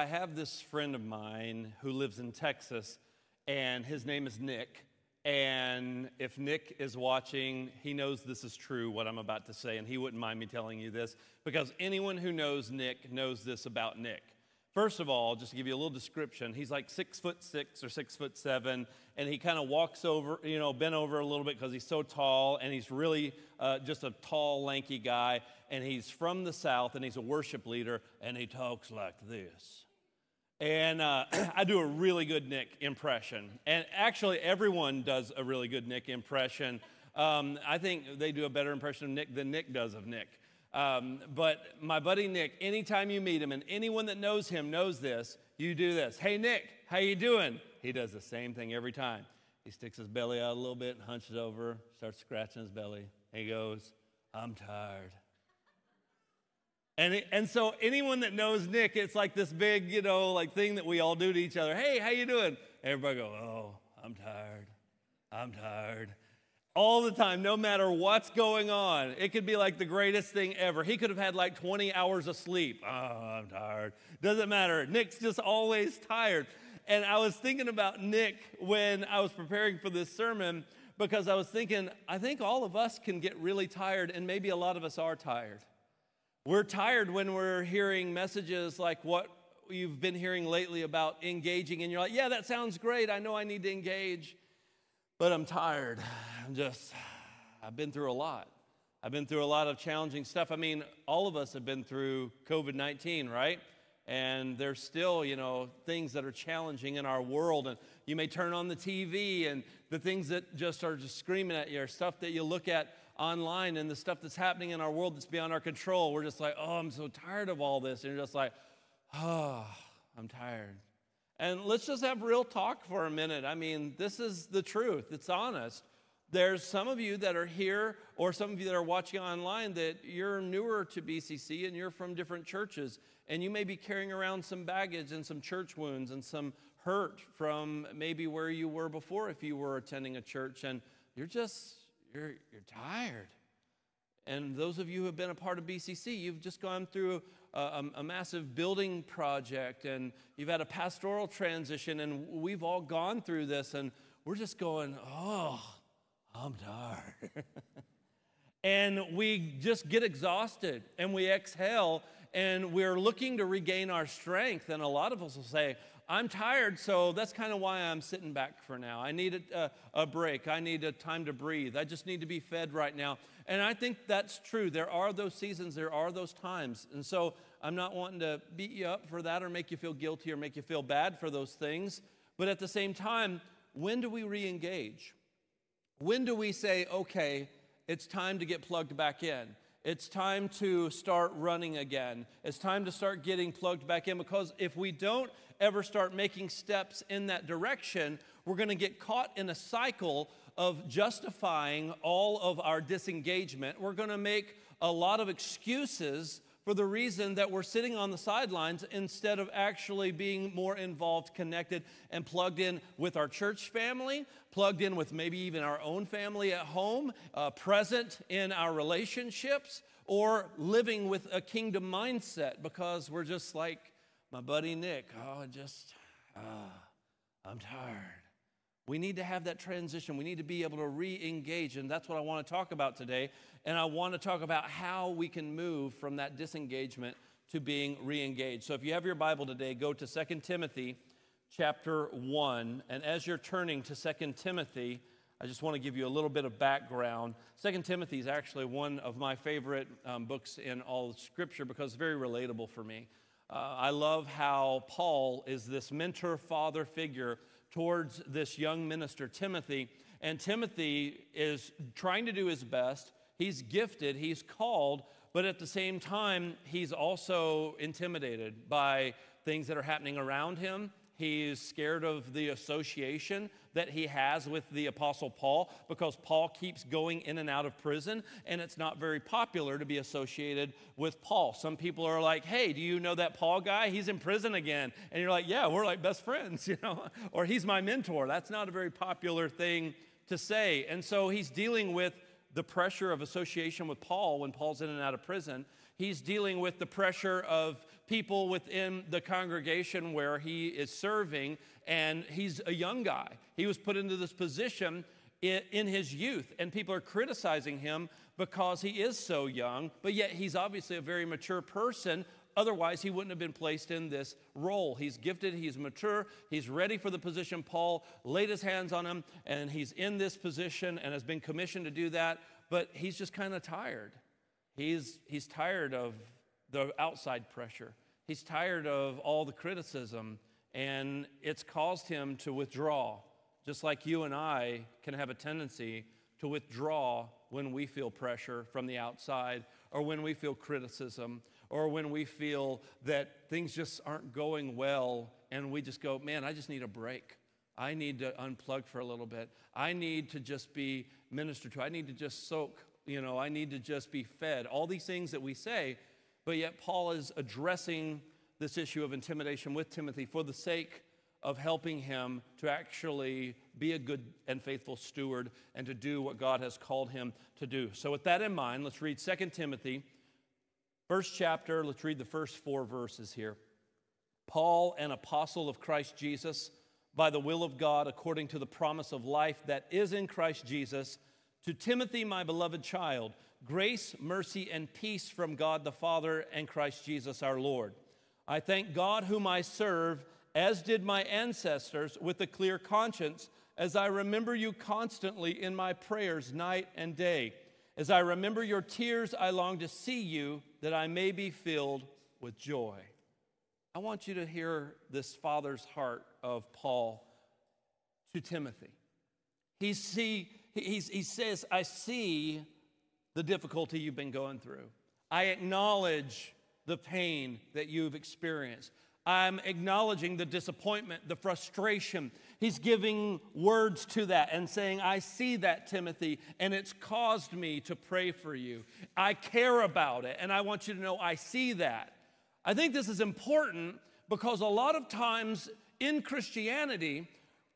I have this friend of mine who lives in Texas, and his name is Nick. And if Nick is watching, he knows this is true, what I'm about to say, and he wouldn't mind me telling you this, because anyone who knows Nick knows this about Nick. First of all, just to give you a little description, he's like 6'6" or 6'7", and he kind of walks over, bent over a little bit because he's so tall, and he's really just a tall, lanky guy, and he's from the South, and he's a worship leader, and he talks like this. And I do a really good Nick impression, and actually everyone does a really good Nick impression. I think they do a better impression of Nick than Nick does of Nick. But my buddy Nick, anytime you meet him, and anyone that knows him knows this, you do this. Hey, Nick, how you doing? He does the same thing every time. He sticks his belly out a little bit, hunches over, starts scratching his belly. He goes, I'm tired. And so anyone that knows Nick, it's like this big, thing that we all do to each other. Hey, how you doing? Everybody go, oh, I'm tired. I'm tired. All the time, no matter what's going on. It could be like the greatest thing ever. He could have had like 20 hours of sleep. Oh, I'm tired. Doesn't matter. Nick's just always tired. And I was thinking about Nick when I was preparing for this sermon, because I was thinking, I think all of us can get really tired, and maybe a lot of us are tired. We're tired when we're hearing messages like what you've been hearing lately about engaging, and you're like, yeah, that sounds great. I know I need to engage. But I'm tired. I've been through a lot. I've been through a lot of challenging stuff. I mean, all of us have been through COVID-19, right? And there's still, things that are challenging in our world. And you may turn on the TV, and the things that are just screaming at you are stuff that you look at online, and the stuff that's happening in our world that's beyond our control. We're just like, oh, I'm so tired of all this. And you're just like, oh, I'm tired. And let's just have real talk for a minute. I mean, this is the truth. It's honest. There's some of you that are here, or some of you that are watching online, that you're newer to BCC and you're from different churches. And you may be carrying around some baggage and some church wounds and some hurt from maybe where you were before if you were attending a church. And you're tired. And those of you who have been a part of BCC, you've just gone through a massive building project, and you've had a pastoral transition, and we've all gone through this, and we're just going, oh, I'm tired. And we just get exhausted, and we exhale, and we're looking to regain our strength. And a lot of us will say, I'm tired, so that's kind of why I'm sitting back for now. I need a break. I need a time to breathe. I just need to be fed right now. And I think that's true. There are those seasons, there are those times. And so I'm not wanting to beat you up for that, or make you feel guilty, or make you feel bad for those things. But at the same time, when do we re-engage? When do we say, okay, it's time to get plugged back in? It's time to start running again. It's time to start getting plugged back in, because if we don't ever start making steps in that direction, we're going to get caught in a cycle of justifying all of our disengagement. We're going to make a lot of excuses for the reason that we're sitting on the sidelines, instead of actually being more involved, connected, and plugged in with our church family, plugged in with maybe even our own family at home, present in our relationships, or living with a kingdom mindset, because we're just like my buddy Nick. Oh, I'm tired. We need to have that transition. We need to be able to re-engage, and that's what I want to talk about today. And I want to talk about how we can move from that disengagement to being re-engaged. So if you have your Bible today, go to 2 Timothy chapter 1. And as you're turning to 2 Timothy, I just want to give you a little bit of background. 2 Timothy is actually one of my favorite books in all of Scripture, because it's very relatable for me. I love how Paul is this mentor father figure towards this young minister, Timothy. And Timothy is trying to do his best. He's gifted, he's called, but at the same time, he's also intimidated by things that are happening around him. He's scared of the association that he has with the Apostle Paul, because Paul keeps going in and out of prison, and it's not very popular to be associated with Paul. Some people are like, hey, do you know that Paul guy? He's in prison again. And you're like, yeah, we're like best friends, or he's my mentor. That's not a very popular thing to say. And so he's dealing with the pressure of association with Paul when Paul's in and out of prison. He's dealing with the pressure of people within the congregation where he is serving, and he's a young guy. He was put into this position in his youth, and people are criticizing him because he is so young, but yet he's obviously a very mature person. Otherwise, he wouldn't have been placed in this role. He's gifted, he's mature, he's ready for the position. Paul laid his hands on him, and he's in this position and has been commissioned to do that, but he's just kind of tired. He's tired of the outside pressure. He's tired of all the criticism, and it's caused him to withdraw, just like you and I can have a tendency to withdraw when we feel pressure from the outside, or when we feel criticism, or when we feel that things just aren't going well, and we just go, man, I just need a break. I need to unplug for a little bit. I need to just be ministered to. I need to just soak, I need to just be fed. All these things that we say, but yet Paul is addressing this issue of intimidation with Timothy for the sake of helping him to actually be a good and faithful steward and to do what God has called him to do. So with that in mind, let's read 2 Timothy, first chapter. Let's read the first 4 verses here. Paul, an apostle of Christ Jesus, by the will of God, according to the promise of life that is in Christ Jesus, to Timothy, my beloved child, grace, mercy, and peace from God the Father and Christ Jesus our Lord. I thank God whom I serve, as did my ancestors, with a clear conscience, as I remember you constantly in my prayers night and day. As I remember your tears, I long to see you, that I may be filled with joy. I want you to hear this father's heart of Paul to Timothy. He says, I see the difficulty you've been going through. I acknowledge the pain that you've experienced. I'm acknowledging the disappointment, the frustration. He's giving words to that and saying, I see that, Timothy, and it's caused me to pray for you. I care about it, and I want you to know I see that. I think this is important because a lot of times in Christianity,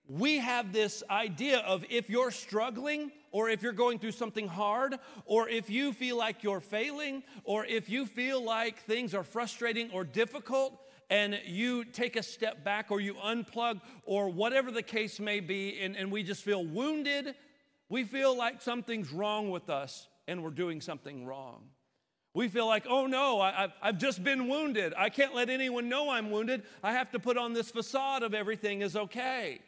we have this idea of if you're struggling, or if you're going through something hard, or if you feel like you're failing, or if you feel like things are frustrating or difficult, and you take a step back or you unplug or whatever the case may be, and we just feel wounded, we feel like something's wrong with us and we're doing something wrong. We feel like, oh no, I've just been wounded. I can't let anyone know I'm wounded. I have to put on this facade of everything is okay.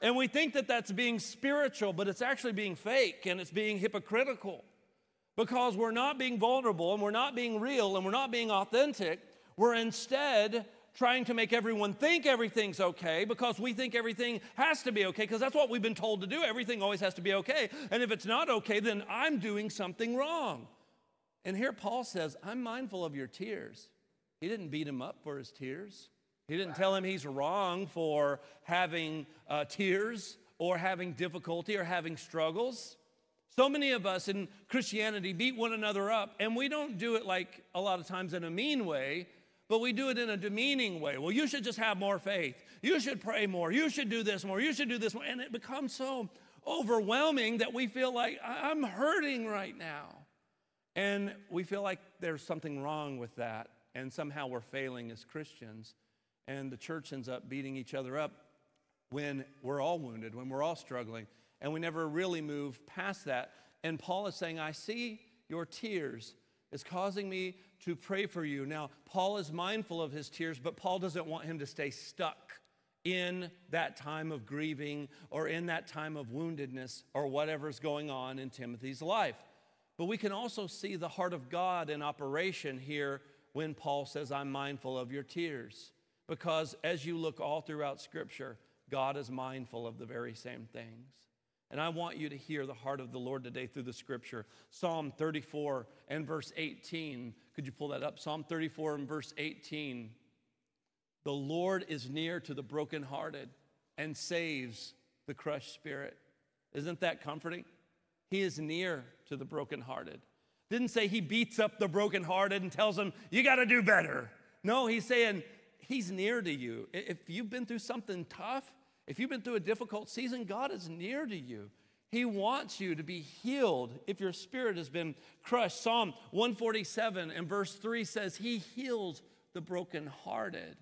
And we think that that's being spiritual, but it's actually being fake and it's being hypocritical because we're not being vulnerable and we're not being real and we're not being authentic. We're instead trying to make everyone think everything's okay because we think everything has to be okay because that's what we've been told to do. Everything always has to be okay. And if it's not okay, then I'm doing something wrong. And here Paul says, I'm mindful of your tears. He didn't beat him up for his tears. He didn't tell him he's wrong for having tears or having difficulty or having struggles. So many of us in Christianity beat one another up, and we don't do it like a lot of times in a mean way, but we do it in a demeaning way. Well, you should just have more faith. You should pray more. You should do this more. You should do this more. And it becomes so overwhelming that we feel like I'm hurting right now. And we feel like there's something wrong with that. And somehow we're failing as Christians. And the church ends up beating each other up when we're all wounded, when we're all struggling. And we never really move past that. And Paul is saying, I see your tears. It's causing me to pray for you. Now, Paul is mindful of his tears, but Paul doesn't want him to stay stuck in that time of grieving or in that time of woundedness or whatever's going on in Timothy's life. But we can also see the heart of God in operation here when Paul says, I'm mindful of your tears. Because as you look all throughout Scripture, God is mindful of the very same things. And I want you to hear the heart of the Lord today through the Scripture. Psalm 34 and verse 18. Could you pull that up? Psalm 34 and verse 18. The Lord is near to the brokenhearted and saves the crushed spirit. Isn't that comforting? He is near to the brokenhearted. Didn't say he beats up the brokenhearted and tells them, you got to do better. No, he's saying he's near to you. If you've been through something tough, if you've been through a difficult season, God is near to you. He wants you to be healed if your spirit has been crushed. Psalm 147 and verse 3 says, he heals the brokenhearted,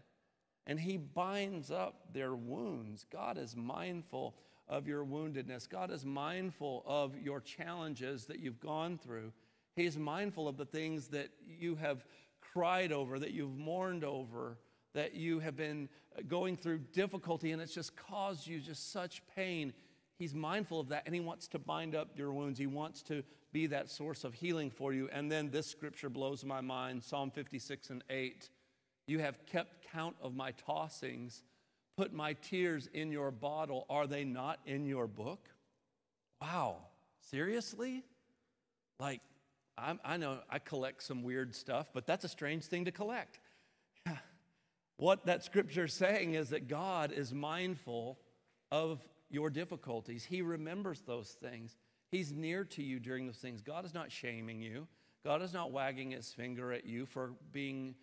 and he binds up their wounds. God is mindful of your woundedness. God is mindful of your challenges that you've gone through. He's mindful of the things that you have cried over, that you've mourned over, that you have been going through difficulty, and it's just caused you just such pain. He's mindful of that, and he wants to bind up your wounds. He wants to be that source of healing for you. And then this scripture blows my mind, Psalm 56:8. You have kept count of my tossings, put my tears in your bottle. Are they not in your book? Wow, seriously? Like, I know I collect some weird stuff, but that's a strange thing to collect. Yeah. What that scripture is saying is that God is mindful of your difficulties. He remembers those things. He's near to you during those things. God is not shaming you. God is not wagging his finger at you for being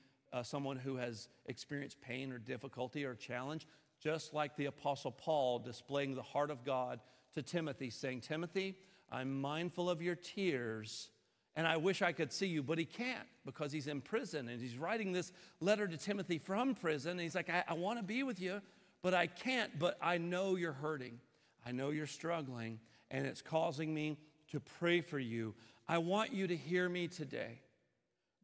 someone who has experienced pain or difficulty or challenge, just like the Apostle Paul displaying the heart of God to Timothy, saying, Timothy, I'm mindful of your tears, and I wish I could see you, but he can't because he's in prison. And he's writing this letter to Timothy from prison. And he's like, I want to be with you, but I can't. But I know you're hurting. I know you're struggling. And it's causing me to pray for you. I want you to hear me today.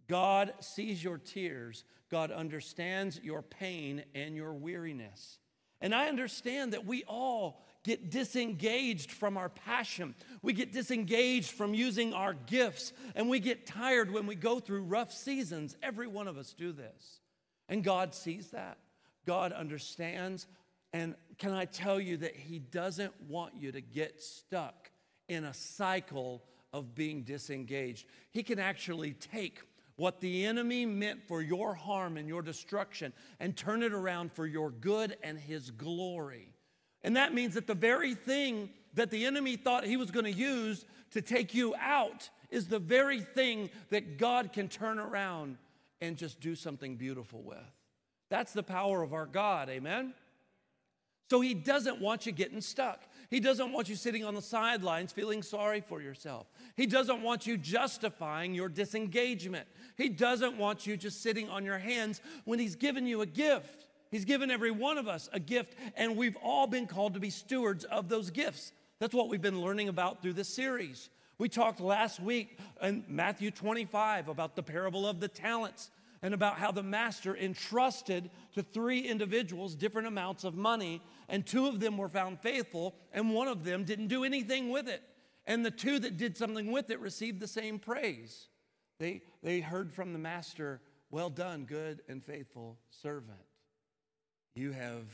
God sees your tears. God understands your pain and your weariness. And I understand that we all get disengaged from our passion. We get disengaged from using our gifts, and we get tired when we go through rough seasons. Every one of us do this. And God sees that. God understands. And can I tell you that he doesn't want you to get stuck in a cycle of being disengaged. He can actually take what the enemy meant for your harm and your destruction and turn it around for your good and his glory. And that means that the very thing that the enemy thought he was going to use to take you out is the very thing that God can turn around and just do something beautiful with. That's the power of our God, amen? So he doesn't want you getting stuck. He doesn't want you sitting on the sidelines feeling sorry for yourself. He doesn't want you justifying your disengagement. He doesn't want you just sitting on your hands when he's given you a gift. He's given every one of us a gift, and we've all been called to be stewards of those gifts. That's what we've been learning about through this series. We talked last week in Matthew 25 about the parable of the talents and about how the master entrusted to 3 individuals different amounts of money, and 2 of them were found faithful, and 1 of them didn't do anything with it. And the 2 that did something with it received the same praise. They heard from the master, well done, good and faithful servant. You have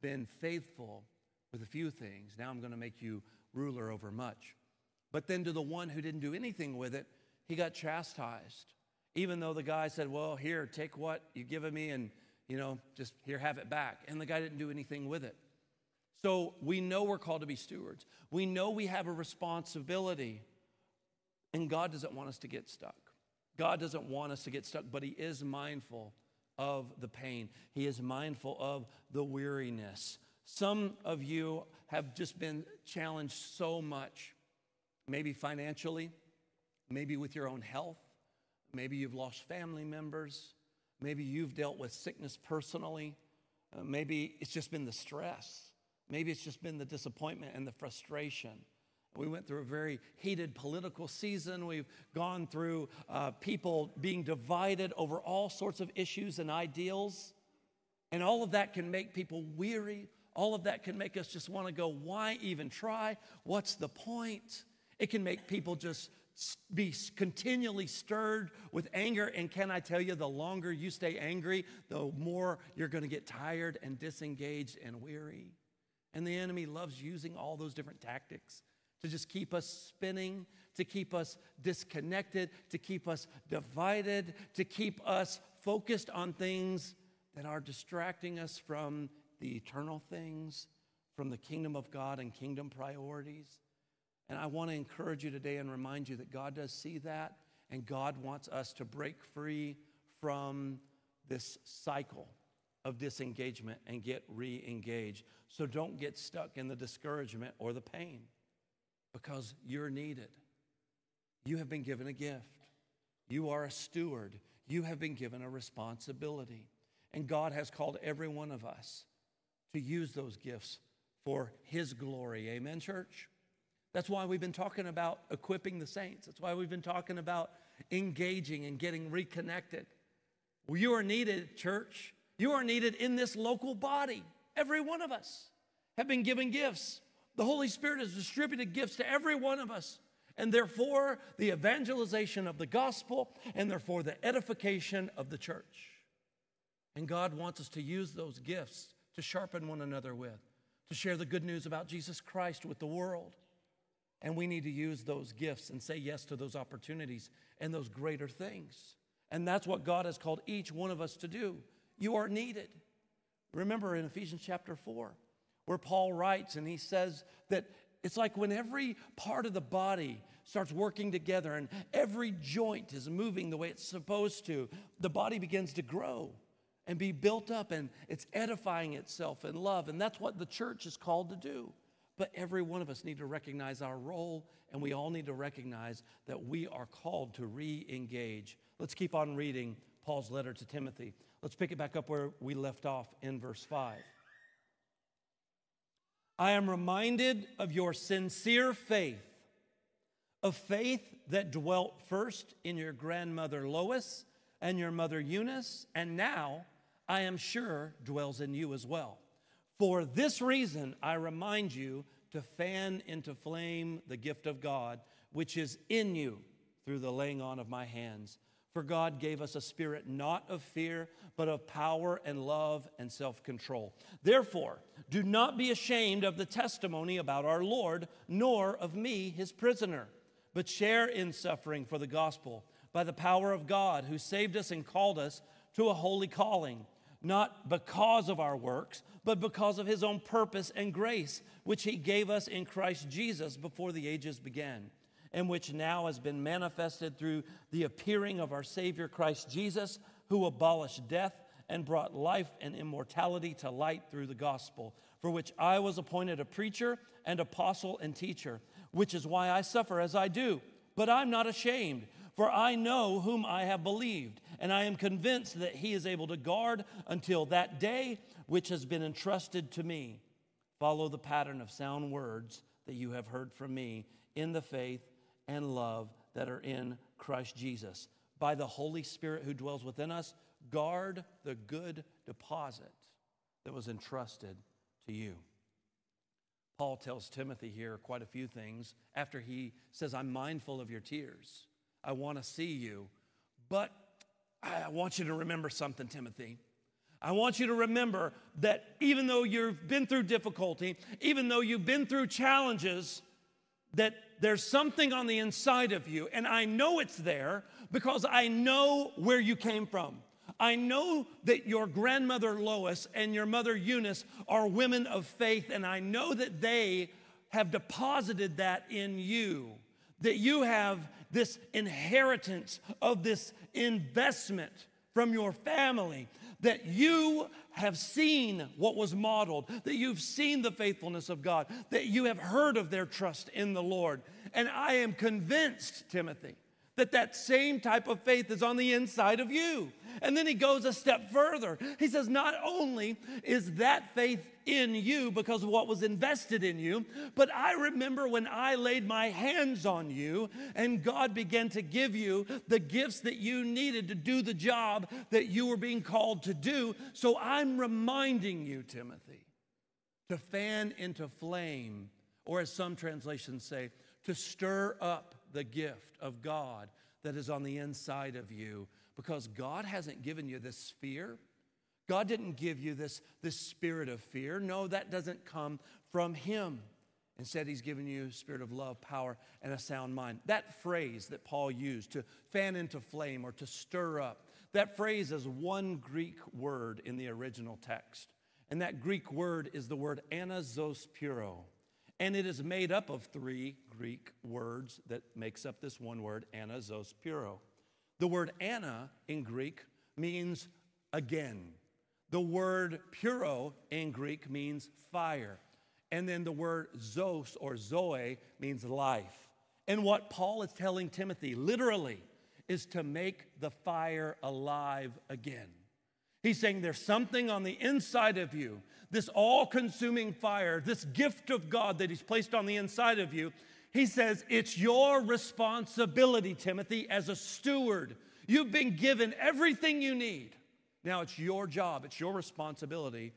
been faithful with a few things. Now I'm going to make you ruler over much. But then to the one who didn't do anything with it, he got chastised. Even though the guy said, well, here, take what you've given me and, just here, have it back. And the guy didn't do anything with it. So we know we're called to be stewards. We know we have a responsibility. And God doesn't want us to get stuck. God doesn't want us to get stuck, but he is mindful of the pain. He is mindful of the weariness. Some of you have just been challenged so much, maybe financially, maybe with your own health, maybe you've lost family members, maybe you've dealt with sickness personally, maybe it's just been the stress, maybe it's just been the disappointment and the frustration. We went through a very heated political season. We've gone through people being divided over all sorts of issues and ideals. And all of that can make people weary. All of that can make us just want to go, why even try? What's the point? It can make people just be continually stirred with anger. And can I tell you, the longer you stay angry, the more you're going to get tired and disengaged and weary. And the enemy loves using all those different tactics to just keep us spinning, to keep us disconnected, to keep us divided, to keep us focused on things that are distracting us from the eternal things, from the kingdom of God and kingdom priorities. And I want to encourage you today and remind you that God does see that, and God wants us to break free from this cycle of disengagement and get re-engaged. So don't get stuck in the discouragement or the pain, because you're needed. You have been given a gift. You are a steward. you have been given a responsibility. And God has called every one of us to use those gifts for his glory. Amen, church? That's why we've been talking about equipping the saints. That's why we've been talking about engaging and getting reconnected. Well, you are needed, church. You are needed in this local body. Every one of us have been given gifts. The Holy Spirit has distributed gifts to every one of us. And therefore, the evangelization of the gospel, and therefore the edification of the church. And God wants us to use those gifts to sharpen one another with, to share the good news about Jesus Christ with the world. And we need to use those gifts and say yes to those opportunities and those greater things. And that's what God has called each one of us to do. You are needed. Remember in Ephesians chapter 4, where Paul writes and he says that it's like when every part of the body starts working together and every joint is moving the way it's supposed to, the body begins to grow and be built up, and it's edifying itself in love. And that's what the church is called to do. But every one of us need to recognize our role, and we all need to recognize that we are called to re-engage. Let's keep on reading Paul's letter to Timothy. Let's pick it back up where we left off in verse 5. I am reminded of your sincere faith, a faith that dwelt first in your grandmother Lois and your mother Eunice, and now I am sure dwells in you as well. For this reason, I remind you to fan into flame the gift of God, which is in you through the laying on of my hands. For God gave us a spirit not of fear, but of power and love and self-control. Therefore, do not be ashamed of the testimony about our Lord, nor of me, his prisoner, but share in suffering for the gospel by the power of God, who saved us and called us to a holy calling, not because of our works, but because of his own purpose and grace, which he gave us in Christ Jesus before the ages began, and which now has been manifested through the appearing of our Savior Christ Jesus, who abolished death and brought life and immortality to light through the gospel, for which I was appointed a preacher and apostle and teacher, which is why I suffer as I do. But I'm not ashamed, for I know whom I have believed, and I am convinced that he is able to guard until that day which has been entrusted to me. Follow the pattern of sound words that you have heard from me in the faith and love that are in Christ Jesus. By the Holy Spirit who dwells within us, guard the good deposit that was entrusted to you. Paul tells Timothy here quite a few things after he says, I'm mindful of your tears. I want to see you, but I want you to remember something, Timothy. I want you to remember that even though you've been through difficulty, even though you've been through challenges, that there's something on the inside of you, and I know it's there because I know where you came from. I know that your grandmother Lois and your mother Eunice are women of faith, and I know that they have deposited that in you, that you have this inheritance of this investment from your family, that you have seen what was modeled, that you've seen the faithfulness of God, that you have heard of their trust in the Lord. And I am convinced, Timothy, that that same type of faith is on the inside of you. And then he goes a step further. He says, not only is that faith in you because of what was invested in you, but I remember when I laid my hands on you and God began to give you the gifts that you needed to do the job that you were being called to do. So I'm reminding you, Timothy, to fan into flame, or as some translations say, to stir up the gift of God that is on the inside of you, because God hasn't given you this fear. God didn't give you this spirit of fear. No, that doesn't come from him. Instead, he's given you a spirit of love, power, and a sound mind. That phrase that Paul used, to fan into flame or to stir up, that phrase is one Greek word in the original text. And that Greek word is the word anazospiro. And it is made up of three Greek words that makes up this one word, anazospiro. The word ana in Greek means again. The word puro in Greek means fire. And then the word zos or zoe means life. And what Paul is telling Timothy literally is to make the fire alive again. He's saying there's something on the inside of you, this all-consuming fire, this gift of God that he's placed on the inside of you. He says it's your responsibility, Timothy, as a steward. You've been given everything you need. Now it's your job, it's your responsibility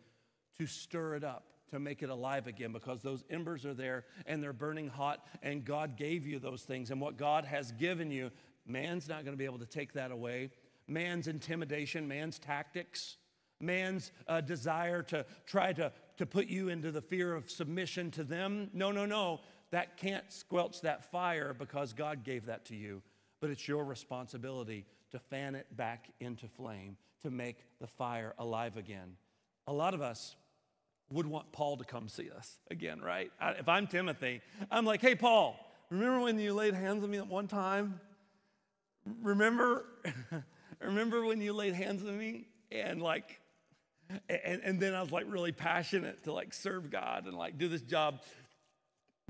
to stir it up, to make it alive again, because those embers are there and they're burning hot, and God gave you those things. And what God has given you, man's not going to be able to take that away. Man's intimidation, man's tactics, man's desire to try to put you into the fear of submission to them. No. That can't squelch that fire because God gave that to you. But it's your responsibility to fan it back into flame, to make the fire alive again. A lot of us would want Paul to come see us again, right? If I'm Timothy, I'm like, hey, Paul, remember when you laid hands on me that one time? Remember when you laid hands on me and then I was like really passionate to like serve God and like do this job.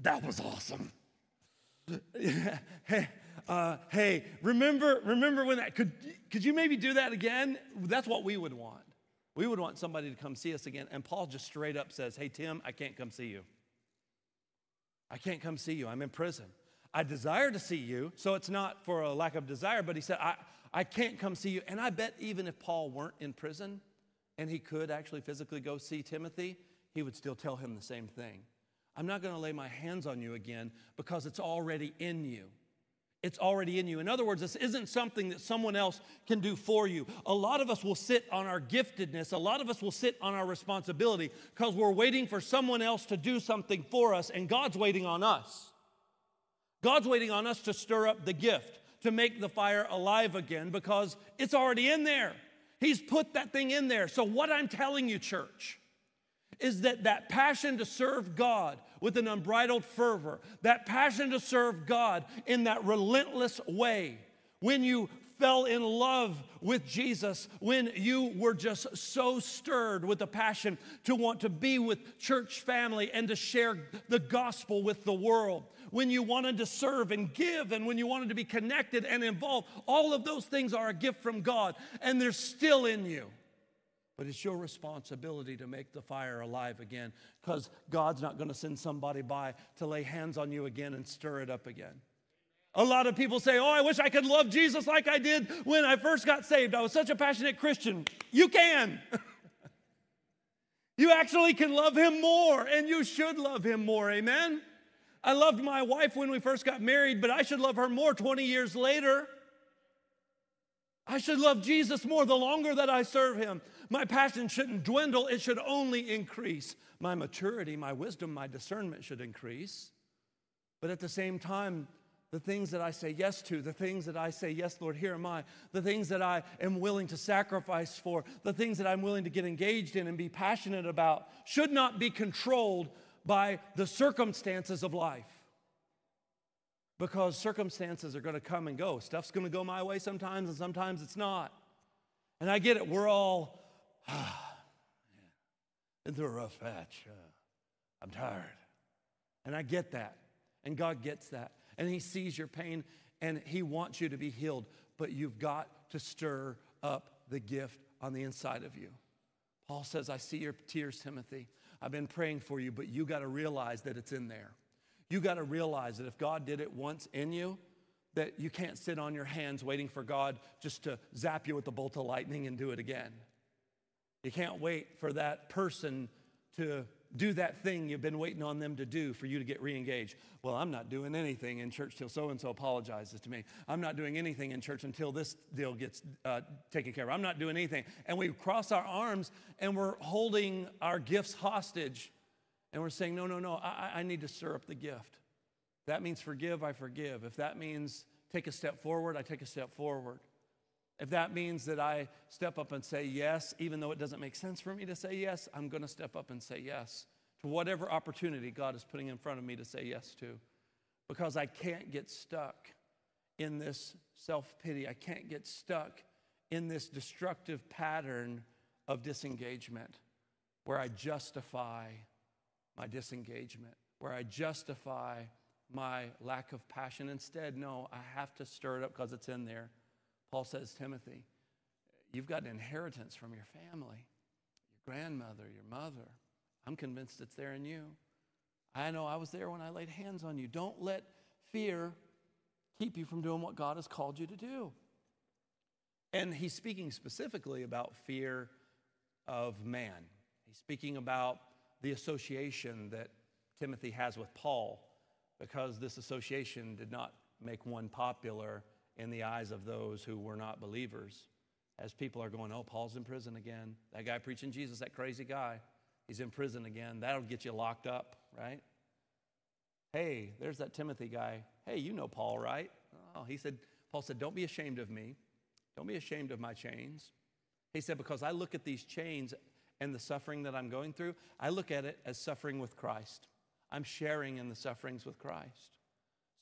That was awesome. hey, remember when that, could you maybe do that again? That's what we would want. We would want somebody to come see us again. And Paul just straight up says, hey, Tim, I can't come see you. I can't come see you. I'm in prison. I desire to see you. So it's not for a lack of desire, but he said, I can't come see you. And I bet even if Paul weren't in prison and he could actually physically go see Timothy, he would still tell him the same thing. I'm not going to lay my hands on you again because it's already in you. It's already in you. In other words, this isn't something that someone else can do for you. A lot of us will sit on our giftedness. A lot of us will sit on our responsibility because we're waiting for someone else to do something for us, and God's waiting on us. God's waiting on us to stir up the gift, to make the fire alive again, because it's already in there. He's put that thing in there. So what I'm telling you, church, is that passion to serve God with an unbridled fervor, that passion to serve God in that relentless way, when you fell in love with Jesus, when you were just so stirred with the passion to want to be with church family and to share the gospel with the world, when you wanted to serve and give, and when you wanted to be connected and involved, all of those things are a gift from God, and they're still in you. But it's your responsibility to make the fire alive again, because God's not going to send somebody by to lay hands on you again and stir it up again. A lot of people say, I wish I could love Jesus like I did when I first got saved. I was such a passionate Christian. You can. You actually can love him more, and you should love him more. Amen? I loved my wife when we first got married, but I should love her more 20 years later. I should love Jesus more the longer that I serve him. My passion shouldn't dwindle. It should only increase. My maturity, my wisdom, my discernment should increase. But at the same time, the things that I say yes to, the things that I say, yes, Lord, here am I, the things that I am willing to sacrifice for, the things that I'm willing to get engaged in and be passionate about should not be controlled by the circumstances of life. Because circumstances are going to come and go. Stuff's going to go my way sometimes, and sometimes it's not. And I get it. We're all been through a rough patch. I'm tired. And I get that. And God gets that. And he sees your pain, and he wants you to be healed. But you've got to stir up the gift on the inside of you. Paul says, I see your tears, Timothy. I've been praying for you, but you got to realize that it's in there. You got to realize that if God did it once in you, that you can't sit on your hands waiting for God just to zap you with a bolt of lightning and do it again. You can't wait for that person to do that thing you've been waiting on them to do for you to get re-engaged. Well, I'm not doing anything in church till so-and-so apologizes to me. I'm not doing anything in church until this deal gets taken care of. I'm not doing anything. And we cross our arms, and we're holding our gifts hostage. And we're saying, no, I need to stir up the gift. If that means forgive, I forgive. If that means take a step forward, I take a step forward. If that means that I step up and say yes, even though it doesn't make sense for me to say yes, I'm going to step up and say yes to whatever opportunity God is putting in front of me to say yes to. Because I can't get stuck in this self-pity. I can't get stuck in this destructive pattern of disengagement where I justify my disengagement, where I justify my lack of passion. Instead, no, I have to stir it up because it's in there. Paul says, Timothy, you've got an inheritance from your family, your grandmother, your mother. I'm convinced it's there in you. I know I was there when I laid hands on you. Don't let fear keep you from doing what God has called you to do. And he's speaking specifically about fear of man. He's speaking about the association that Timothy has with Paul, because this association did not make one popular in the eyes of those who were not believers. As people are going, oh, Paul's in prison again. That guy preaching Jesus, that crazy guy, he's in prison again. That'll get you locked up, right? Hey, there's that Timothy guy. Hey, you know Paul, right? Oh, Paul said, don't be ashamed of me. Don't be ashamed of my chains. He said, because I look at these chains and the suffering that I'm going through, I look at it as suffering with Christ. I'm sharing in the sufferings with Christ.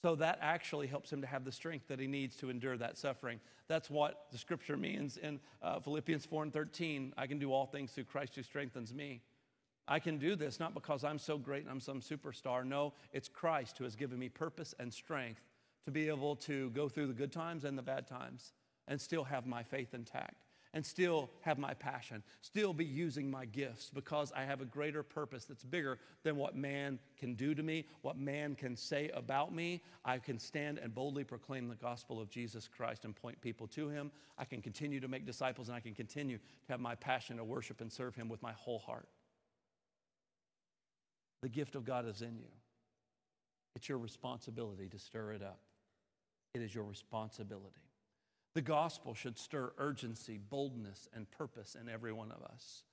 So that actually helps him to have the strength that he needs to endure that suffering. That's what the scripture means in Philippians 4:13. I can do all things through Christ who strengthens me. I can do this not because I'm so great and I'm some superstar. No, it's Christ who has given me purpose and strength to be able to go through the good times and the bad times and still have my faith intact and still have my passion, still be using my gifts, because I have a greater purpose that's bigger than what man can do to me, what man can say about me. I can stand and boldly proclaim the gospel of Jesus Christ and point people to him. I can continue to make disciples, and I can continue to have my passion to worship and serve him with my whole heart. The gift of God is in you. It's your responsibility to stir it up. It is your responsibility. The gospel should stir urgency, boldness, and purpose in every one of us.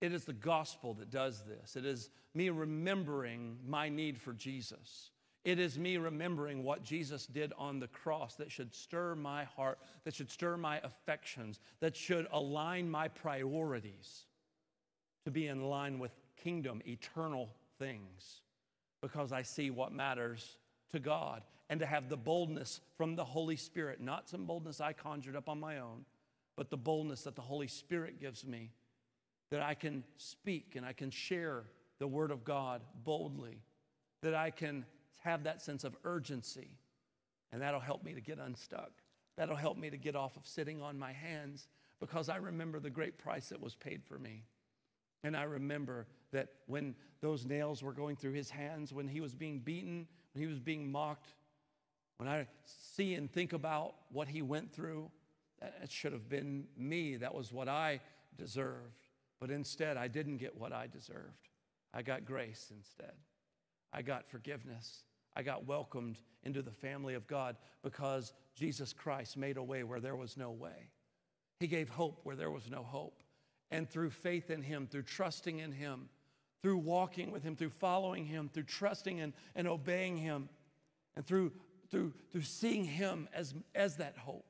It is the gospel that does this. It is me remembering my need for Jesus. It is me remembering what Jesus did on the cross that should stir my heart, that should stir my affections, that should align my priorities to be in line with kingdom, eternal things, because I see what matters to God, and to have the boldness from the Holy Spirit, not some boldness I conjured up on my own, but the boldness that the Holy Spirit gives me, that I can speak and I can share the word of God boldly, that I can have that sense of urgency, and that'll help me to get unstuck. That'll help me to get off of sitting on my hands, because I remember the great price that was paid for me. And I remember that when those nails were going through his hands, when he was being beaten, when he was being mocked, when I see and think about what he went through, that should have been me. That was what I deserved. But instead, I didn't get what I deserved. I got grace instead. I got forgiveness. I got welcomed into the family of God because Jesus Christ made a way where there was no way. He gave hope where there was no hope. And through faith in him, through trusting in him, through walking with him, through following him, through trusting and obeying him, and through seeing him as that hope,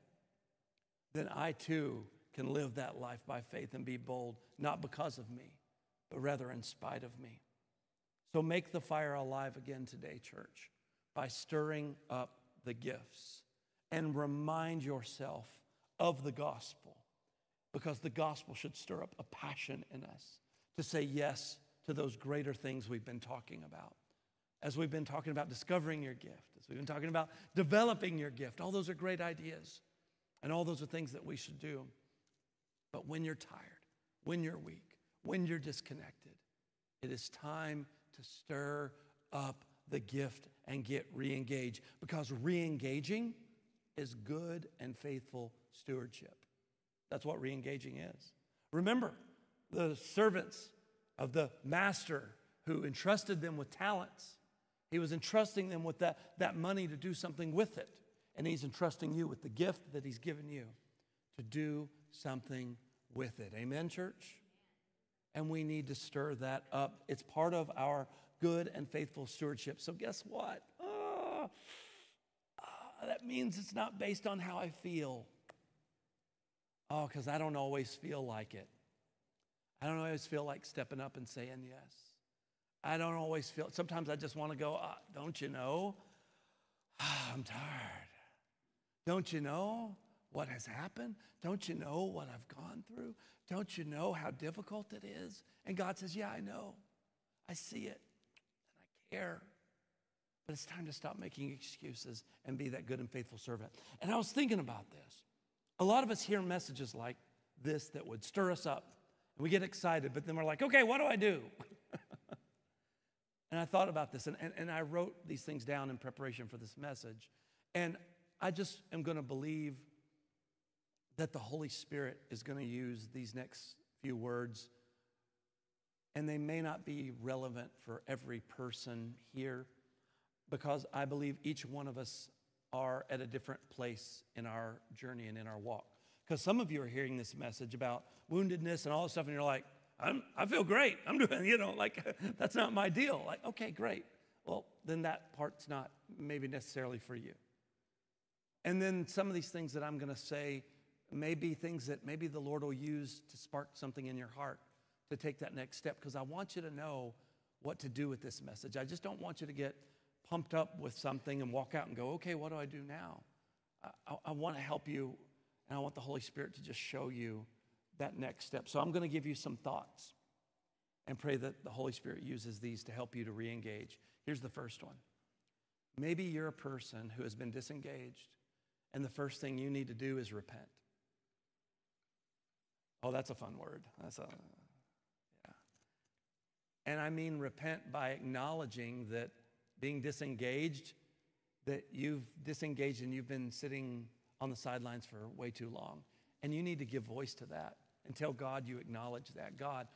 then I too can live that life by faith and be bold, not because of me, but rather in spite of me. So make the fire alive again today, church, by stirring up the gifts and remind yourself of the gospel, because the gospel should stir up a passion in us to say yes to those greater things we've been talking about. As we've been talking about discovering your gift, as we've been talking about developing your gift, all those are great ideas, and all those are things that we should do. But when you're tired, when you're weak, when you're disconnected, it is time to stir up the gift and get re-engaged, because re-engaging is good and faithful stewardship. That's what re-engaging is. Remember, the servants of the master who entrusted them with talents, he was entrusting them with that money to do something with it. And he's entrusting you with the gift that he's given you to do something with it. Amen, church? And we need to stir that up. It's part of our good and faithful stewardship. So guess what? That means it's not based on how I feel. Oh, because I don't always feel like it. I don't always feel like stepping up and saying yes. I don't always feel, sometimes I just want to go, don't you know? I'm tired. Don't you know what has happened? Don't you know what I've gone through? Don't you know how difficult it is? And God says, yeah, I know. I see it. And I care. But it's time to stop making excuses and be that good and faithful servant. And I was thinking about this. A lot of us hear messages like this that would stir us up, and we get excited, but then we're like, okay, what do I do? And I thought about this, and I wrote these things down in preparation for this message, and I just am going to believe that the Holy Spirit is going to use these next few words, and they may not be relevant for every person here, because I believe each one of us are at a different place in our journey and in our walk. Because some of you are hearing this message about woundedness and all this stuff, and you're like, I feel great. I'm doing, that's not my deal. Like, okay, great. Well, then that part's not maybe necessarily for you. And then some of these things that I'm going to say may be things that maybe the Lord will use to spark something in your heart to take that next step, because I want you to know what to do with this message. I just don't want you to get pumped up with something and walk out and go, okay, what do I do now? I want to help you, and I want the Holy Spirit to just show you that next step. So I'm going to give you some thoughts and pray that the Holy Spirit uses these to help you to re-engage. Here's the first one. Maybe you're a person who has been disengaged, and the first thing you need to do is repent. Oh, that's a fun word. Yeah. And I mean repent by acknowledging that being disengaged, that you've disengaged and you've been sitting on the sidelines for way too long. And you need to give voice to that and tell God you acknowledge that. God,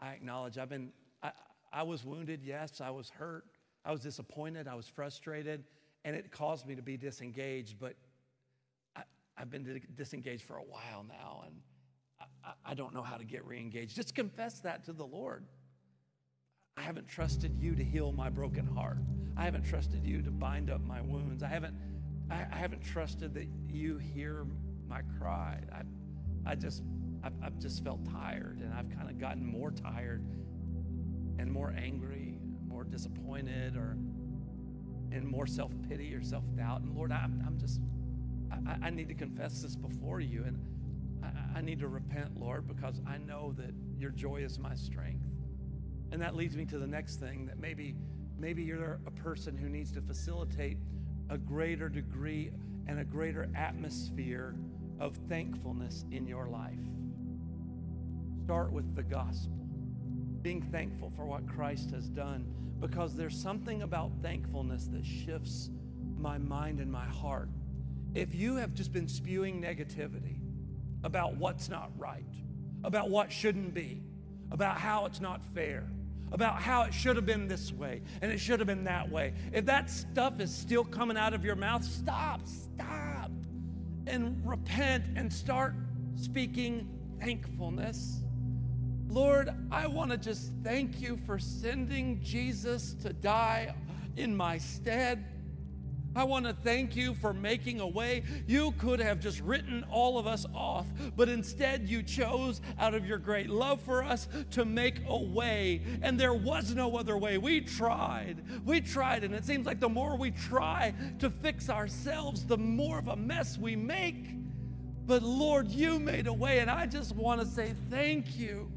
I acknowledge I was wounded, yes, I was hurt, I was disappointed, I was frustrated, and it caused me to be disengaged, but I've been disengaged for a while now, and I don't know how to get re-engaged. Just confess that to the Lord. I haven't trusted you to heal my broken heart. I haven't trusted you to bind up my wounds. I haven't trusted that you hear my cry. I've just felt tired, and I've kind of gotten more tired and more angry, more disappointed, or in more self-pity or self-doubt. And Lord, I need to confess this before you, and I need to repent, Lord, because I know that your joy is my strength. And that leads me to the next thing, that maybe you're a person who needs to facilitate a greater degree and a greater atmosphere of thankfulness in your life. Start with the gospel, being thankful for what Christ has done, because there's something about thankfulness that shifts my mind and my heart. If you have just been spewing negativity about what's not right, about what shouldn't be, about how it's not fair, about how it should have been this way and it should have been that way, if that stuff is still coming out of your mouth, stop, and repent and start speaking thankfulness. Lord, I want to just thank you for sending Jesus to die in my stead. I want to thank you for making a way. You could have just written all of us off, but instead you chose, out of your great love for us, to make a way. And there was no other way. We tried, and it seems like the more we try to fix ourselves, the more of a mess we make. But Lord, you made a way, and I just want to say thank you.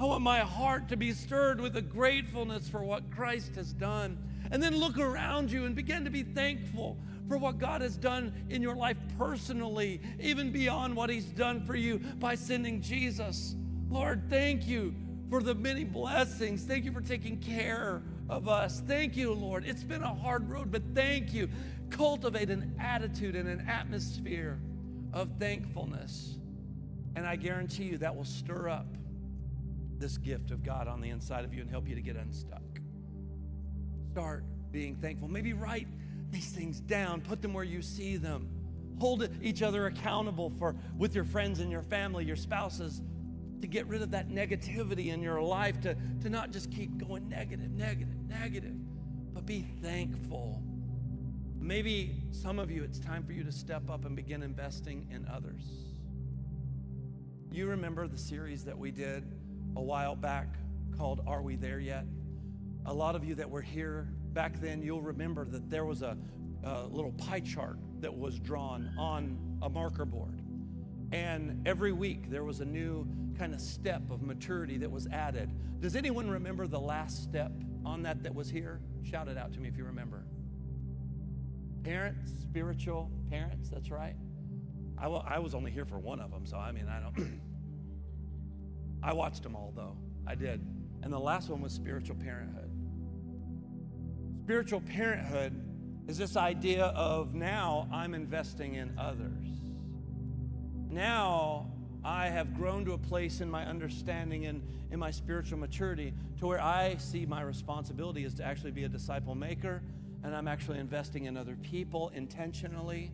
I want my heart to be stirred with a gratefulness for what Christ has done. And then look around you and begin to be thankful for what God has done in your life personally, even beyond what he's done for you by sending Jesus. Lord, thank you for the many blessings. Thank you for taking care of us. Thank you, Lord. It's been a hard road, but thank you. Cultivate an attitude and an atmosphere of thankfulness. And I guarantee you that will stir up this gift of God on the inside of you and help you to get unstuck. Start being thankful. Maybe write these things down. Put them where you see them. Hold each other accountable with your friends and your family, your spouses, to get rid of that negativity in your life, to not just keep going negative, but be thankful. Maybe some of you, it's time for you to step up and begin investing in others. You remember the series that we did a while back called Are We There Yet? A lot of you that were here back then, you'll remember that there was a little pie chart that was drawn on a marker board. And every week there was a new kind of step of maturity that was added. Does anyone remember the last step on that was here? Shout it out to me if you remember. Parents, spiritual parents, that's right. I was only here for one of them, so I mean, I don't. I watched them all, though. I did. And the last one was spiritual parenthood. Spiritual parenthood is this idea of now I'm investing in others. Now I have grown to a place in my understanding and in my spiritual maturity to where I see my responsibility is to actually be a disciple maker, and I'm actually investing in other people intentionally,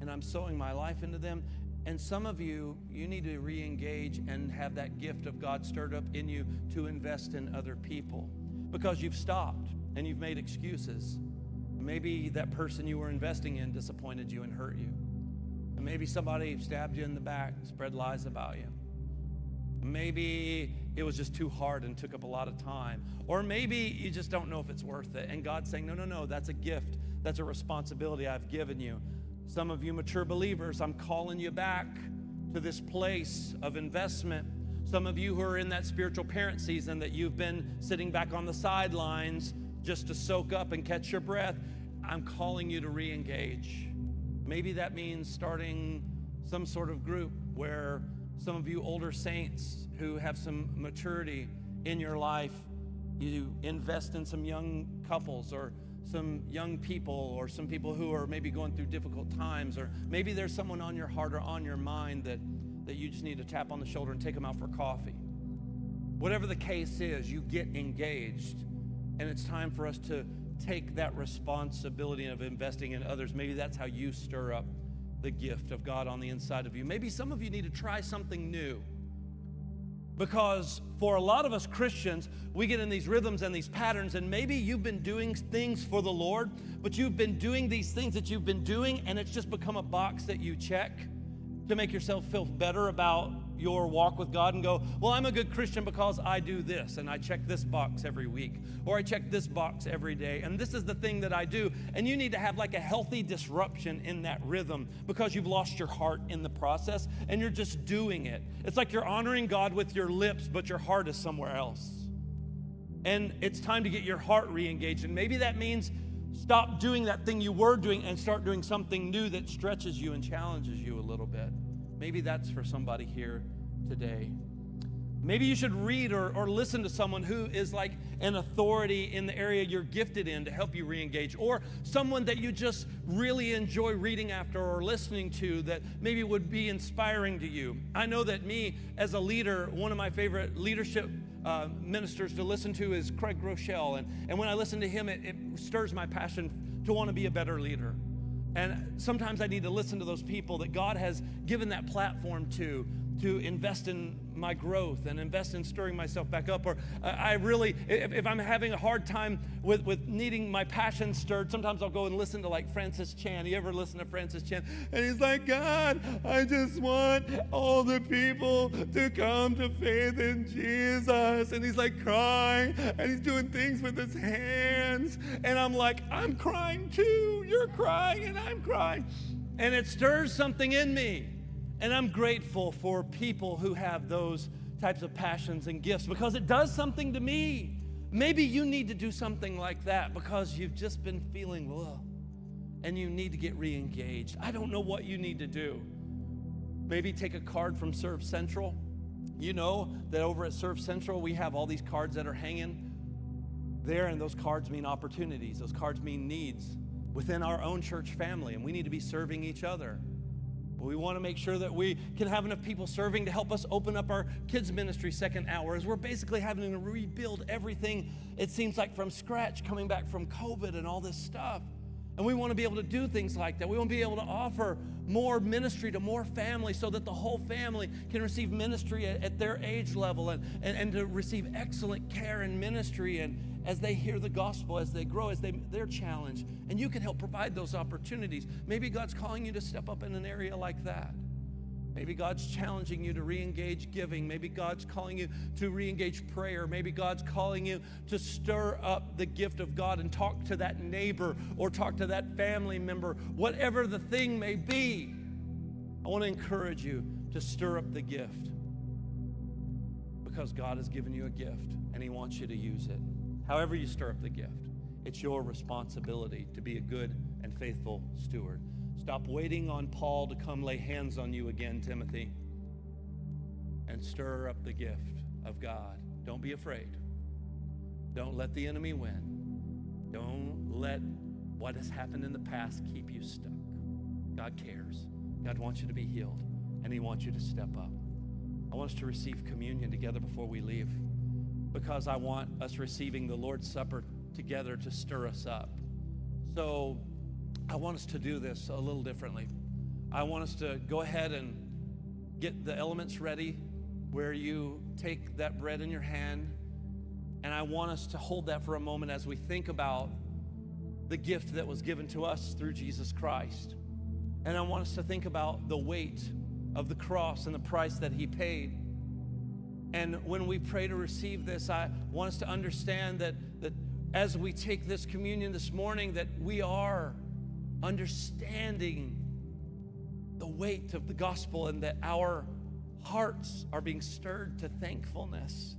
and I'm sowing my life into them. And some of you, you need to re-engage and have that gift of God stirred up in you to invest in other people, because you've stopped and you've made excuses. Maybe that person you were investing in disappointed you and hurt you. And maybe somebody stabbed you in the back, spread lies about you. Maybe it was just too hard and took up a lot of time. Or maybe you just don't know if it's worth it. And God's saying, no, no, no, that's a gift. That's a responsibility I've given you. Some of you mature believers, I'm calling you back to this place of investment. Some of you who are in that spiritual parent season that you've been sitting back on the sidelines just to soak up and catch your breath, I'm calling you to re-engage. Maybe that means starting some sort of group where some of you older saints who have some maturity in your life, you invest in some young couples or some young people or some people who are maybe going through difficult times, or maybe there's someone on your heart or on your mind that you just need to tap on the shoulder and take them out for coffee. Whatever the case is, you get engaged, and it's time for us to take that responsibility of investing in others. Maybe that's how you stir up the gift of God on the inside of you. Maybe some of you need to try something new, because for a lot of us Christians, we get in these rhythms and these patterns, and maybe you've been doing things for the Lord, but you've been doing these things that you've been doing, and it's just become a box that you check to make yourself feel better about your walk with God and go, well, I'm a good Christian because I do this, and I check this box every week, or I check this box every day, and this is the thing that I do. And you need to have like a healthy disruption in that rhythm, because you've lost your heart in the process and you're just doing it. It's like you're honoring God with your lips, but your heart is somewhere else. And it's time to get your heart re-engaged. And maybe that means stop doing that thing you were doing and start doing something new that stretches you and challenges you a little bit. Maybe that's for somebody here today. Maybe you should read or listen to someone who is like an authority in the area you're gifted in to help you re-engage, or someone that you just really enjoy reading after or listening to that maybe would be inspiring to you. I know that me as a leader, one of my favorite leadership ministers to listen to is Craig Groeschel. And when I listen to him, it stirs my passion to want to be a better leader. And sometimes I need to listen to those people that God has given that platform to invest in my growth and invest in stirring myself back up. Or I really, if I'm having a hard time with needing my passion stirred, sometimes I'll go and listen to like Francis Chan. You ever listen to Francis Chan? And he's like, God, I just want all the people to come to faith in Jesus. And he's like crying, and he's doing things with his hands. And I'm like, I'm crying too. You're crying and I'm crying. And it stirs something in me. And I'm grateful for people who have those types of passions and gifts, because it does something to me. Maybe you need to do something like that because you've just been feeling low and you need to get re-engaged. I don't know what you need to do. Maybe take a card from Serve Central. You know that over at Serve Central, we have all these cards that are hanging there, and those cards mean opportunities. Those cards mean needs within our own church family, and we need to be serving each other. We want to make sure that we can have enough people serving to help us open up our kids ministry second hour, as we're basically having to rebuild everything, it seems like, from scratch, coming back from COVID and all this stuff. And we want to be able to do things like that. We want to be able to offer more ministry to more families so that the whole family can receive ministry at their age level and to receive excellent care and ministry, and as they hear the gospel, as they grow, as they're challenged. And you can help provide those opportunities. Maybe God's calling you to step up in an area like that. Maybe God's challenging you to re-engage giving. Maybe God's calling you to re-engage prayer. Maybe God's calling you to stir up the gift of God and talk to that neighbor or talk to that family member, whatever the thing may be. I want to encourage you to stir up the gift, because God has given you a gift and He wants you to use it. However you stir up the gift, it's your responsibility to be a good and faithful steward. Stop waiting on Paul to come lay hands on you again, Timothy, and stir up the gift of God. Don't be afraid. Don't let the enemy win. Don't let what has happened in the past keep you stuck. God cares. God wants you to be healed, and he wants you to step up. I want us to receive communion together before we leave, because I want us receiving the Lord's Supper together to stir us up. So I want us to do this a little differently. I want us to go ahead and get the elements ready, where you take that bread in your hand, and I want us to hold that for a moment as we think about the gift that was given to us through Jesus Christ. And I want us to think about the weight of the cross and the price that he paid. And when we pray to receive this, I want us to understand that as we take this communion this morning, that we are understanding the weight of the gospel and that our hearts are being stirred to thankfulness.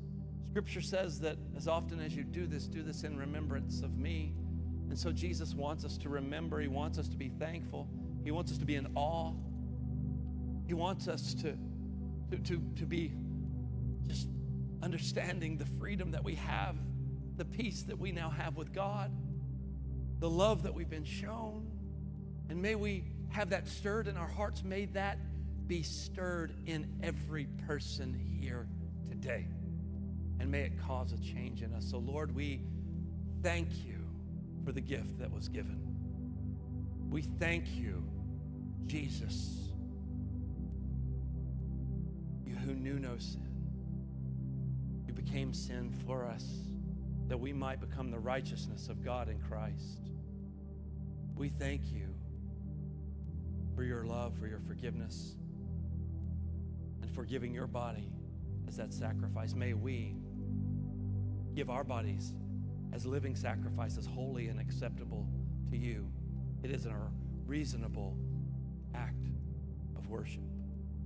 Scripture says that as often as you do this in remembrance of me. And so Jesus wants us to remember. He wants us to be thankful. He wants us to be in awe. He wants us to be just understanding the freedom that we have, the peace that we now have with God, the love that we've been shown. And may we have that stirred in our hearts. May that be stirred in every person here today. And may it cause a change in us. So Lord, we thank you for the gift that was given. We thank you, Jesus, you who knew no sin. You became sin for us that we might become the righteousness of God in Christ. We thank you for your love, for your forgiveness, and for giving your body as that sacrifice. May we give our bodies as living sacrifices, holy and acceptable to you. It is a reasonable act of worship.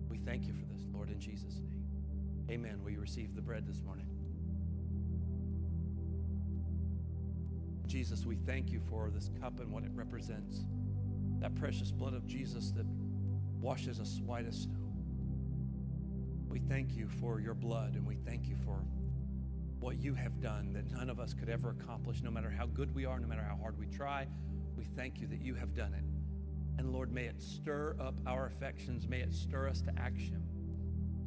We thank you for this, Lord, in Jesus' name. Amen. Will you receive the bread this morning? Jesus, we thank you for this cup and what it represents. That precious blood of Jesus that washes us white as snow. We thank you for your blood, and we thank you for what you have done that none of us could ever accomplish, no matter how good we are, no matter how hard we try. We thank you that you have done it. And Lord, may it stir up our affections. May it stir us to action,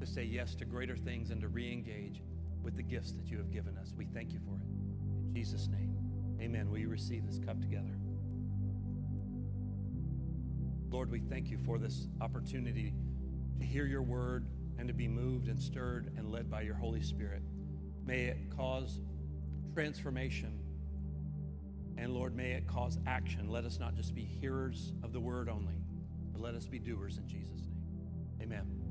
to say yes to greater things and to re-engage with the gifts that you have given us. We thank you for it. In Jesus' name, amen. Will you receive this cup together? Lord, we thank you for this opportunity to hear your word and to be moved and stirred and led by your Holy Spirit. May it cause transformation. And Lord, may it cause action. Let us not just be hearers of the word only, but let us be doers in Jesus' name. Amen.